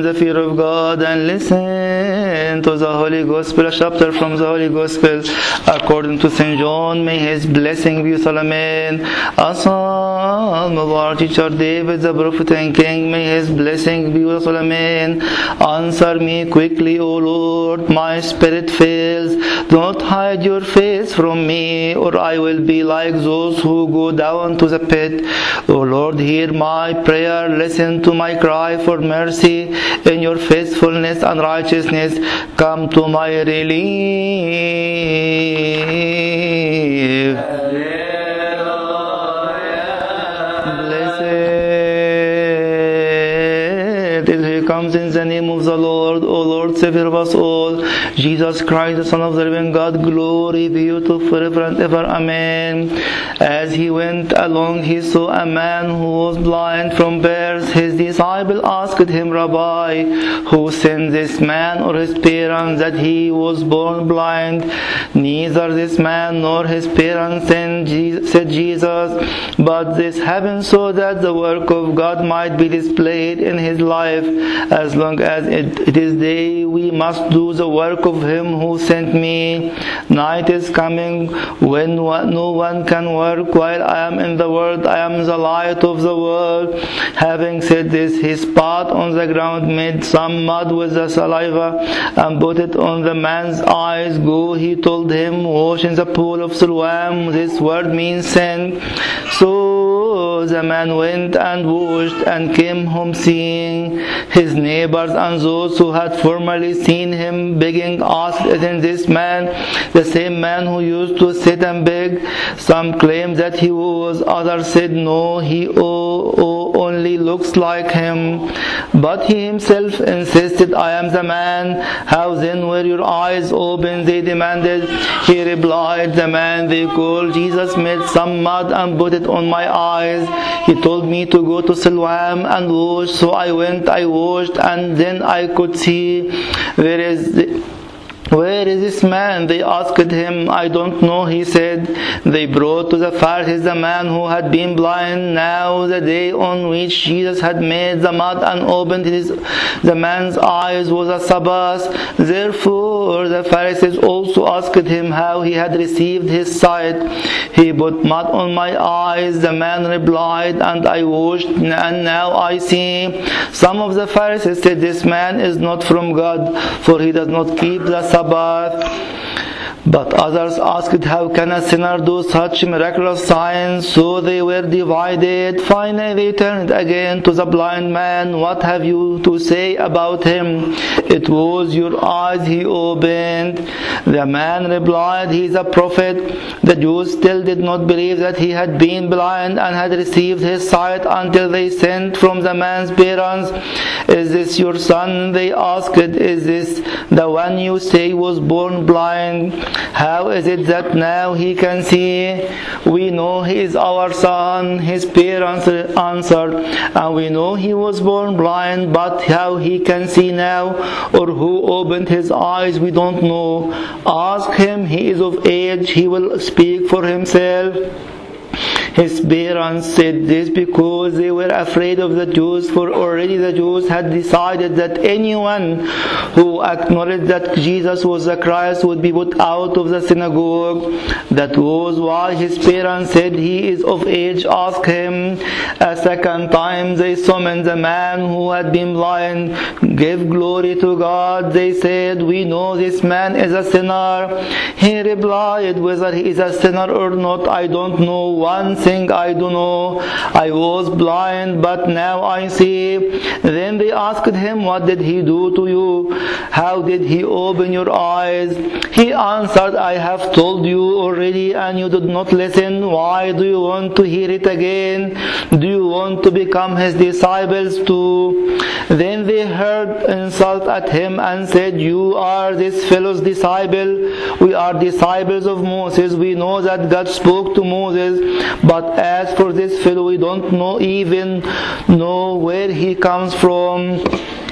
in the fear of God and listen to the Holy Gospel, a chapter from the Holy Gospel according to Saint John. May his blessing be with all men. Our teacher David, the prophet and king, may his blessing be with all men. Answer me quickly, O Lord, my spirit fails. Do not hide your face from me, or I will be like those who go down to the pit. O Lord, hear my prayer, listen to my cry for mercy. In your faithfulness and righteousness, come to my relief. Blessed is he who comes in the name of the Lord. O Lord, Savior of us all, Jesus Christ, the Son of the living God, glory be to forever and ever. Amen. As he went along, he saw a man who was blind from birth. His disciple asked him, Rabbi, who sinned, this man or his parents, that he was born blind? Neither this man nor his parents sinned, said Jesus, but this happened so that the work of God might be displayed in his life. As long as it is day, we must do the work of him who sent me. Night is coming when no one can work. While I am in the world, I am the light of the world. Having said this, he spat on the ground, made some mud with the saliva, and put it on the man's eyes. Go, he told him, wash in the pool of Siloam. This word means send. So the man went and washed and came home, seeing. His neighbors and those who had formerly seen him begging asked, isn't this man the same man who used to sit and beg? Some claimed that he was, others said, no, he only looks like him. But he himself insisted, I am the man. How then were your eyes opened? They demanded. He replied, the man they called Jesus made some mud and put it on my eyes. He told me to go to Siloam and wash. So I went, I washed, and then I could see. Where is this man? They asked him. I don't know, he said. They brought to the Pharisees the man who had been blind. Now the day on which Jesus had made the mud and opened the man's eyes was a Sabbath. Therefore the Pharisees also asked him how he had received his sight. He put mud on my eyes, the man replied, and I washed, and now I see. Some of the Pharisees said, this man is not from God, for he does not keep the Sabbath. But others asked, how can a sinner do such miraculous signs? So they were divided. Finally they turned again to the blind man. What have you to say about him? It was your eyes he opened. The man replied, he is a prophet. The Jews still did not believe that he had been blind and had received his sight until they sent from the man's parents. Is this your son? They asked. Is this the one you say was born blind? How is it that now he can see? We know he is our son, his parents answered, and we know he was born blind, but how he can see now, or who opened his eyes, we don't know. Ask him, he is of age, he will speak for himself. His parents said this because they were afraid of the Jews, for already the Jews had decided that anyone who acknowledged that Jesus was the Christ would be put out of the synagogue. That was why his parents said, he is of age, ask him. A second time they summoned the man who had been blind. Give glory to God, they said. We know this man is a sinner. He replied, whether he is a sinner or not, I don't know. One thing I do know, I was blind, but now I see. Then they asked him, what did he do to you? How did he open your eyes? He answered, I have told you already, and you did not listen. Why do you want to hear it again? Do you want to become his disciples too? Then they heard insult at him and said, you are this fellow's disciple. We are disciples of Moses. We know that God spoke to Moses. But as for this fellow, we don't know where he comes from.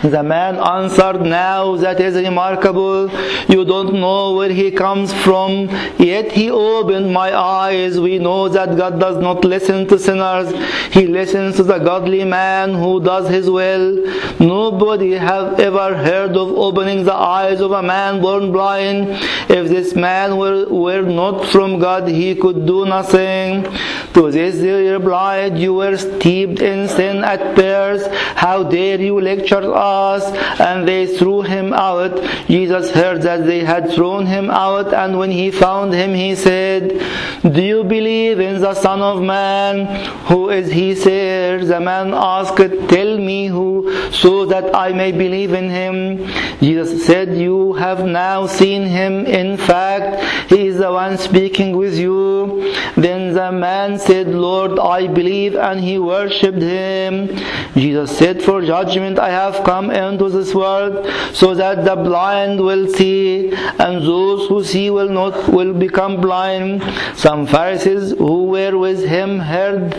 The man answered, "Now that is remarkable. You don't know where he comes from, yet he opened my eyes. We know that God does not listen to sinners. He listens to the godly man who does his will. Nobody have ever heard of opening the eyes of a man born blind. If this man were not from God, he could do nothing." To this they replied, "You were steeped in sin at birth. How dare you lecture us?" And they threw him out. Jesus heard that they had thrown him out, and when he found him, he said, "Do you believe in the Son of Man? Who is he, sir?" The man asked, "Tell me who, so that I may believe in him." Jesus said, "You have now seen him. In fact, he is the one speaking with you." Then the man said, "Lord, I believe," and he worshipped him. Jesus said, "For judgment I have come into this world, so that the blind will see, and those who see will become blind." Some Pharisees who were with him heard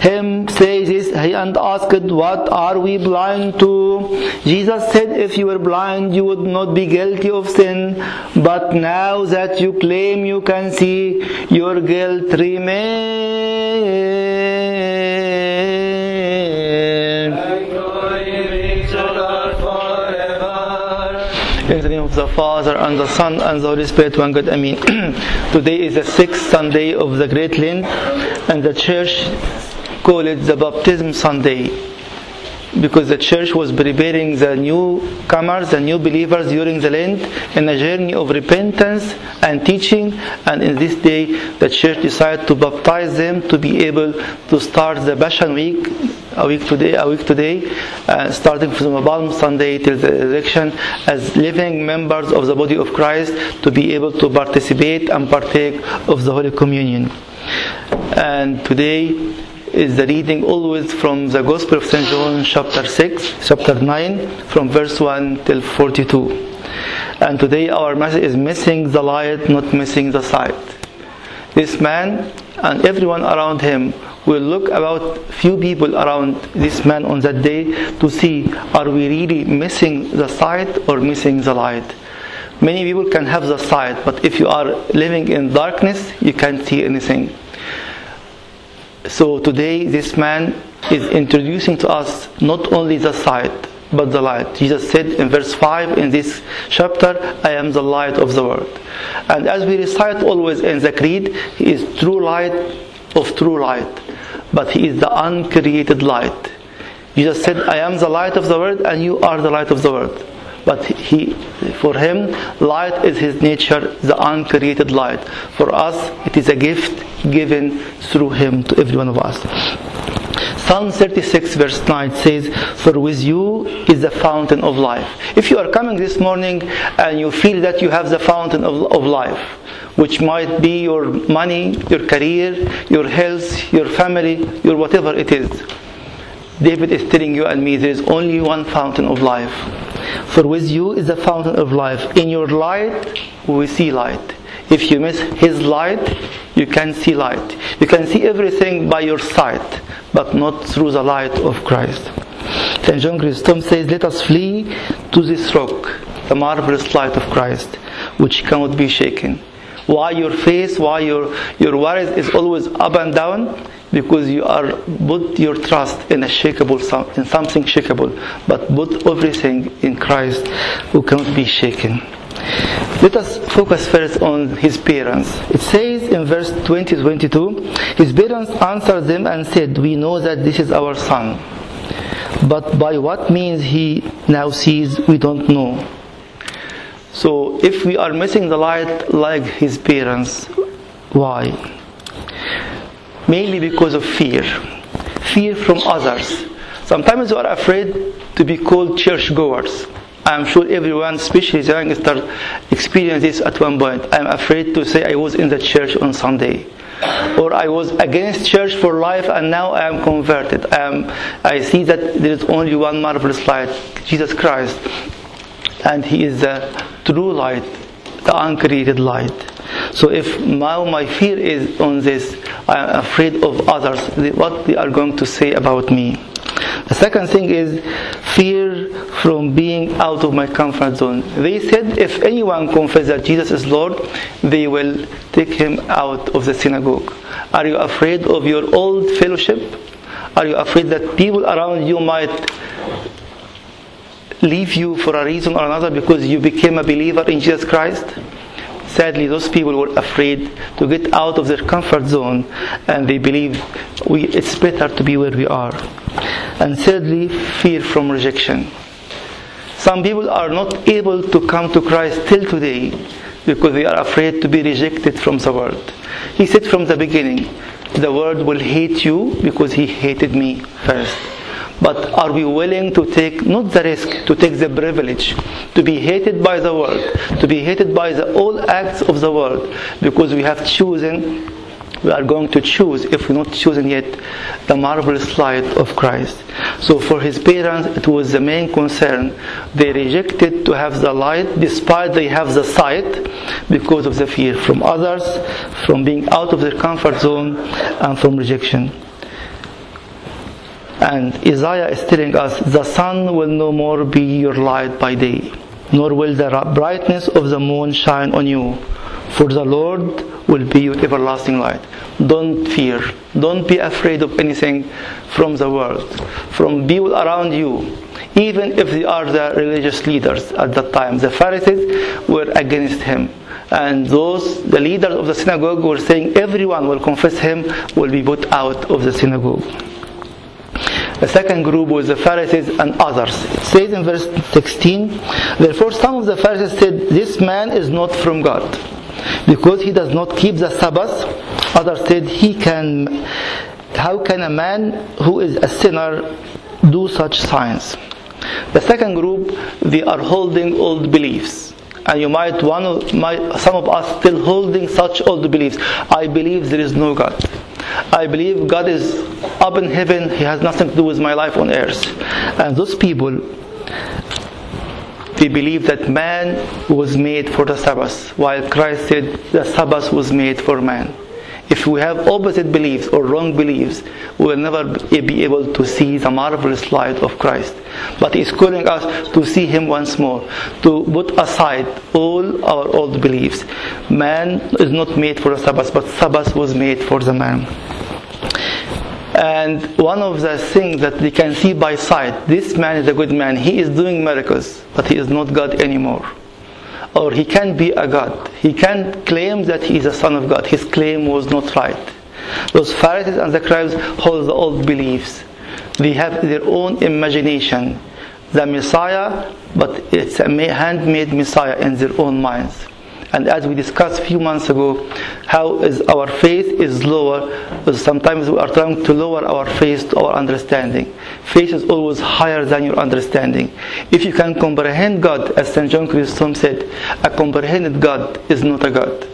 him say this and asked, "What are we blind to?" Jesus said, "If you were blind, you would not be guilty of sin, but now that you claim you can see, your guilt remains. In the name of the Father, and the Son, and the Holy Spirit, one God, Amen." Today is the 6th Sunday of the Great Lent, and the Church called it the Baptism Sunday, because the Church was preparing the newcomers, the new believers during the Lent, in a journey of repentance and teaching, and in this day the Church decided to baptize them to be able to start the Passion Week, a week today, starting from the Palm Sunday till the resurrection, as living members of the body of Christ, to be able to participate and partake of the Holy Communion. And today is the reading always from the Gospel of Saint John, chapter 9, from verse 1 till 42. And today our message is missing the light, not missing the sight. This man and everyone around him will look about few people around this man on that day to see, are we really missing the sight or missing the light? Many people can have the sight, but if you are living in darkness, you can't see anything. So today this man is introducing to us not only the sight, but the light. Jesus said in verse 5 in this chapter, "I am the light of the world." And as we recite always in the creed, He is true light of true light, but He is the uncreated light. Jesus said, "I am the light of the world, and you are the light of the world." But for him, light is his nature, the uncreated light. For us, it is a gift given through him to every one of us. Psalm 36 verse 9 says, "For with you is the fountain of life." If you are coming this morning and you feel that you have the fountain of life, which might be your money, your career, your health, your family, your whatever it is, David is telling you and me, there is only one fountain of life. "For with you is the fountain of life. In your light, we see light." If you miss His light, you can see light. You can see everything by your sight, but not through the light of Christ. Saint John Chrysostom says, "Let us flee to this rock, the marvelous light of Christ, which cannot be shaken." Why your face, why your worries is always up and down? Because you are put your trust in a shakeable, in something shakeable, but put everything in Christ, who cannot be shaken. Let us focus first on his parents. It says in verse 20-22, "His parents answered them and said, 'We know that this is our son, but by what means he now sees, we don't know.'" So if we are missing the light like his parents, why? Mainly because of fear from others. Sometimes you are afraid to be called churchgoers. I'm sure everyone, especially the youngsters, experienced this at one point. I'm afraid to say I was in the church on Sunday, or I was against church for life, and now I am converted. I see that there is only one marvelous light, Jesus Christ, and He is the true light, the uncreated light. So if now my fear is on this, I am afraid of others, what they are going to say about me. The second thing is fear from being out of my comfort zone. They said if anyone confesses that Jesus is Lord, they will take him out of the synagogue. Are you afraid of your old fellowship? Are you afraid that people around you might leave you for a reason or another because you became a believer in Jesus Christ? Sadly, those people were afraid to get out of their comfort zone, and they believed it's better to be where we are. And thirdly, fear from rejection. Some people are not able to come to Christ till today because they are afraid to be rejected from the world. He said from the beginning, the world will hate you because he hated me first. But are we willing to take, not the risk, to take the privilege to be hated by the world, to be hated by the all acts of the world, because we have chosen, we are going to choose, if we're not chosen yet, the marvelous light of Christ. So for his parents, it was the main concern. They rejected to have the light, despite they have the sight, because of the fear from others, from being out of their comfort zone, and from rejection. And Isaiah is telling us, the sun will no more be your light by day, nor will the brightness of the moon shine on you, for the Lord will be your everlasting light. Don't fear, don't be afraid of anything from the world, from people around you, even if they are the religious leaders at that time. The Pharisees were against him. And the leaders of the synagogue were saying, everyone will confess him, will be put out of the synagogue. The second group was the Pharisees and others. It says in verse 16, therefore some of the Pharisees said, this man is not from God, because he does not keep the Sabbath. Others said, how can a man who is a sinner do such signs? The second group, they are holding old beliefs. And you might, some of us still holding such old beliefs. I believe there is no God. I believe God is up in heaven. He has nothing to do with my life on earth. And those people, they believe that man was made for the Sabbath, while Christ said the Sabbath was made for man. If we have opposite beliefs or wrong beliefs, we will never be able to see the marvelous light of Christ. But He's calling us to see Him once more, to put aside all our old beliefs. Man is not made for the Sabbath, but Sabbath was made for the man. And one of the things that we can see by sight, this man is a good man, he is doing miracles, but he is not God anymore. Or he can be a God. He can claim that he is a son of God. His claim was not right. Those Pharisees and the scribes hold the old beliefs. They have their own imagination. The Messiah, but it's a handmade Messiah in their own minds. And as we discussed a few months ago, how is our faith is lower, because sometimes we are trying to lower our faith to our understanding. Faith is always higher than your understanding. If you can comprehend God, as Saint John Chrysostom said, a comprehended God is not a God.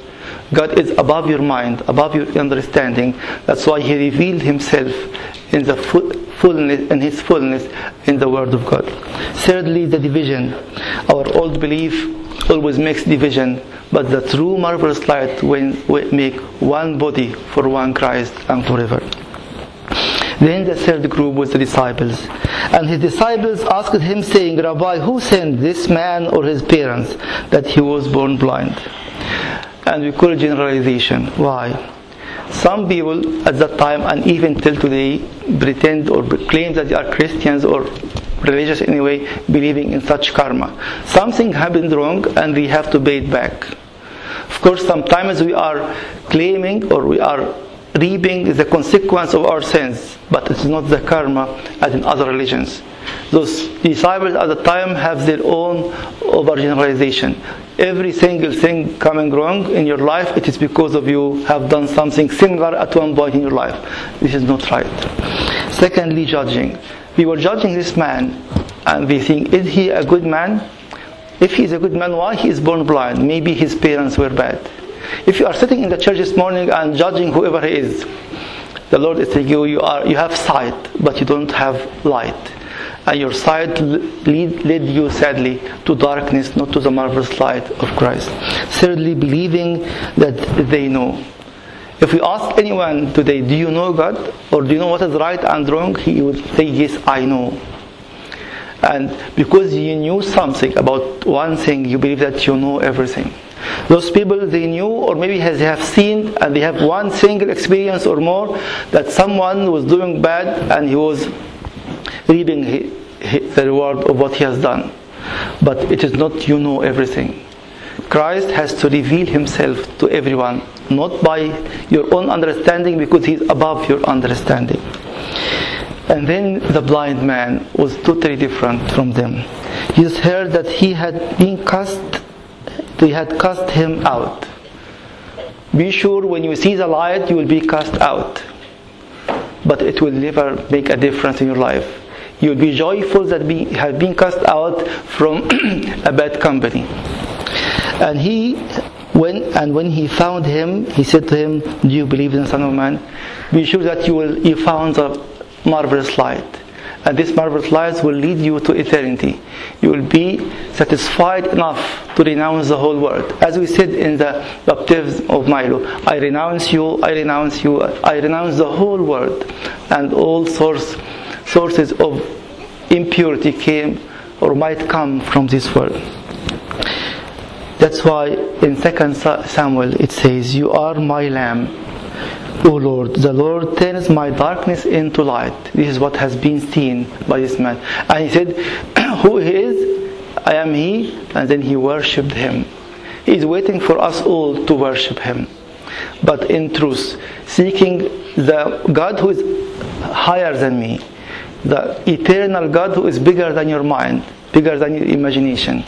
God is above your mind, above your understanding. That's why He revealed Himself in the fullness, in His fullness, in the Word of God. Thirdly, the division. Our old belief always makes division, but the true marvelous light will make one body for one Christ and forever. Then the third group was the disciples. And his disciples asked him, saying, Rabbi, who sent this man or his parents that he was born blind? And we call it generalization. Why? Some people at that time, and even till today, pretend or claim that they are Christians or religious anyway, believing in such karma. Something happened wrong and we have to pay it back. Of course, sometimes we are claiming or we are reaping the consequence of our sins, but it's not the karma as in other religions. Those disciples at the time have their own overgeneralization. Every single thing coming wrong in your life, it is because of you have done something similar at one point in your life. This is not right. Secondly, judging. We were judging this man, and we think, is he a good man? If he is a good man, why he is born blind? Maybe his parents were bad. If you are sitting in the church this morning and judging whoever he is, the Lord is telling you, you have sight, but you don't have light. And your sight led you, sadly, to darkness, not to the marvelous light of Christ. Thirdly, believing that they know. If we ask anyone today, do you know God? Or do you know what is right and wrong? He will say, yes, I know. And because you knew something about one thing, you believe that you know everything. Those people, they knew, or maybe they have seen, and they have one single experience or more, that someone was doing bad and he was reaping the reward of what he has done. But it is not you know everything. Christ has to reveal himself to everyone, not by your own understanding, because he is above your understanding. And then the blind man was totally different from them. Jesus heard that they had cast him out. Be sure when you see the light, you will be cast out. But it will never make a difference in your life. You will be joyful that you have been cast out from a bad company. And when he found him, he said to him, do you believe in the Son of Man? Be sure that you found the marvelous light. And this marvelous light will lead you to eternity. You will be satisfied enough to renounce the whole world. As we said in the baptism of Milo, I renounce you, I renounce you, I renounce the whole world. And all sources of impurity came or might come from this world. That's why in 2 Samuel it says, you are my lamb, O Lord. The Lord turns my darkness into light. This is what has been seen by this man. And he said, who he is? I am he. And then he worshipped him. He is waiting for us all to worship him. But in truth, seeking the God who is higher than me, the eternal God who is bigger than your mind, bigger than your imagination.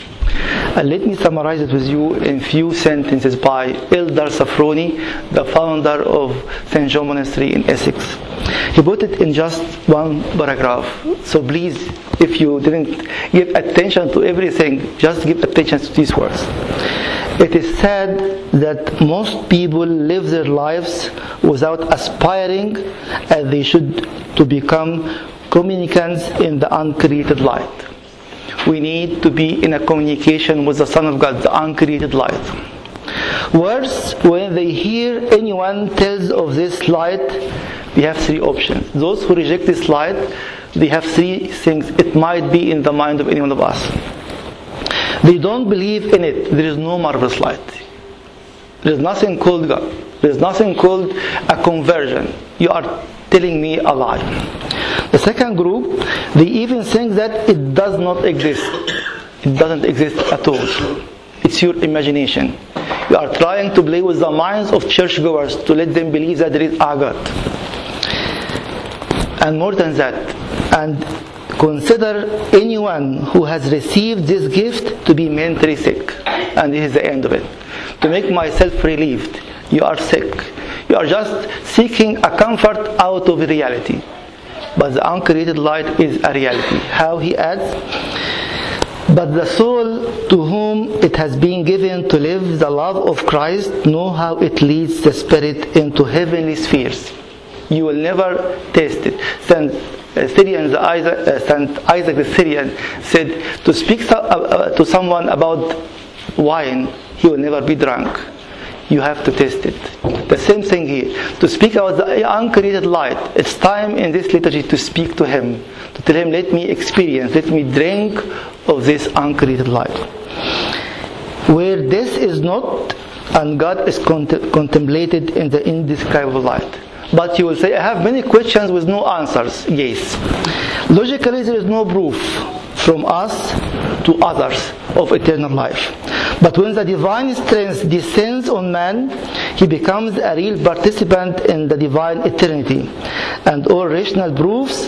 And let me summarize it with you in few sentences by Elder Safroni, the founder of Saint John Monastery in Essex. He put it in just one paragraph. So please, if you didn't give attention to everything, just give attention to these words. It is said that most people live their lives without aspiring as they should to become communicants in the uncreated light. We need to be in a communication with the Son of God, the uncreated light. Worse, when they hear anyone tells of this light, they have three options. Those who reject this light, they have three things. It might be in the mind of anyone of us. They don't believe in it. There is no marvelous light. There is nothing called God. There is nothing called a conversion. You are telling me a lie. The second group, they even think that it does not exist. It doesn't exist at all. It's your imagination. You are trying to play with the minds of churchgoers to let them believe that there is a God. And more than that, and consider anyone who has received this gift to be mentally sick. And this is the end of it. To make myself relieved, you are sick. You are just seeking a comfort out of reality. But the uncreated light is a reality. How he adds? But the soul to whom it has been given to live the love of Christ know how it leads the spirit into heavenly spheres. You will never taste it. Saint Isaac the Syrian said, to speak to someone about wine, he will never be drunk. You have to test it. The same thing here. To speak about the uncreated light, it's time in this liturgy to speak to him, to tell him, let me experience, let me drink of this uncreated light. Where this is not, and God is contemplated in the indescribable light. But you will say, I have many questions with no answers. Yes. Logically, there is no proof from us to others of eternal life. But when the divine strength descends on man, he becomes a real participant in the divine eternity. And all rational proofs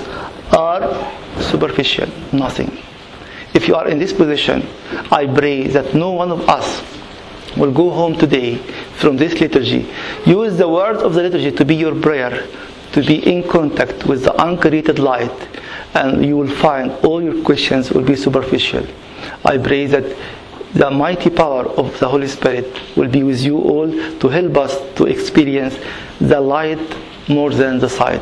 are superficial, nothing. If you are in this position, I pray that no one of us will go home today from this liturgy. Use the words of the liturgy to be your prayer, to be in contact with the uncreated light, and you will find all your questions will be superficial. I pray that the mighty power of the Holy Spirit will be with you all to help us to experience the light more than the sight.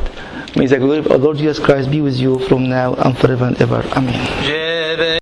May the glory of our Lord Jesus Christ be with you from now and forever and ever. Amen.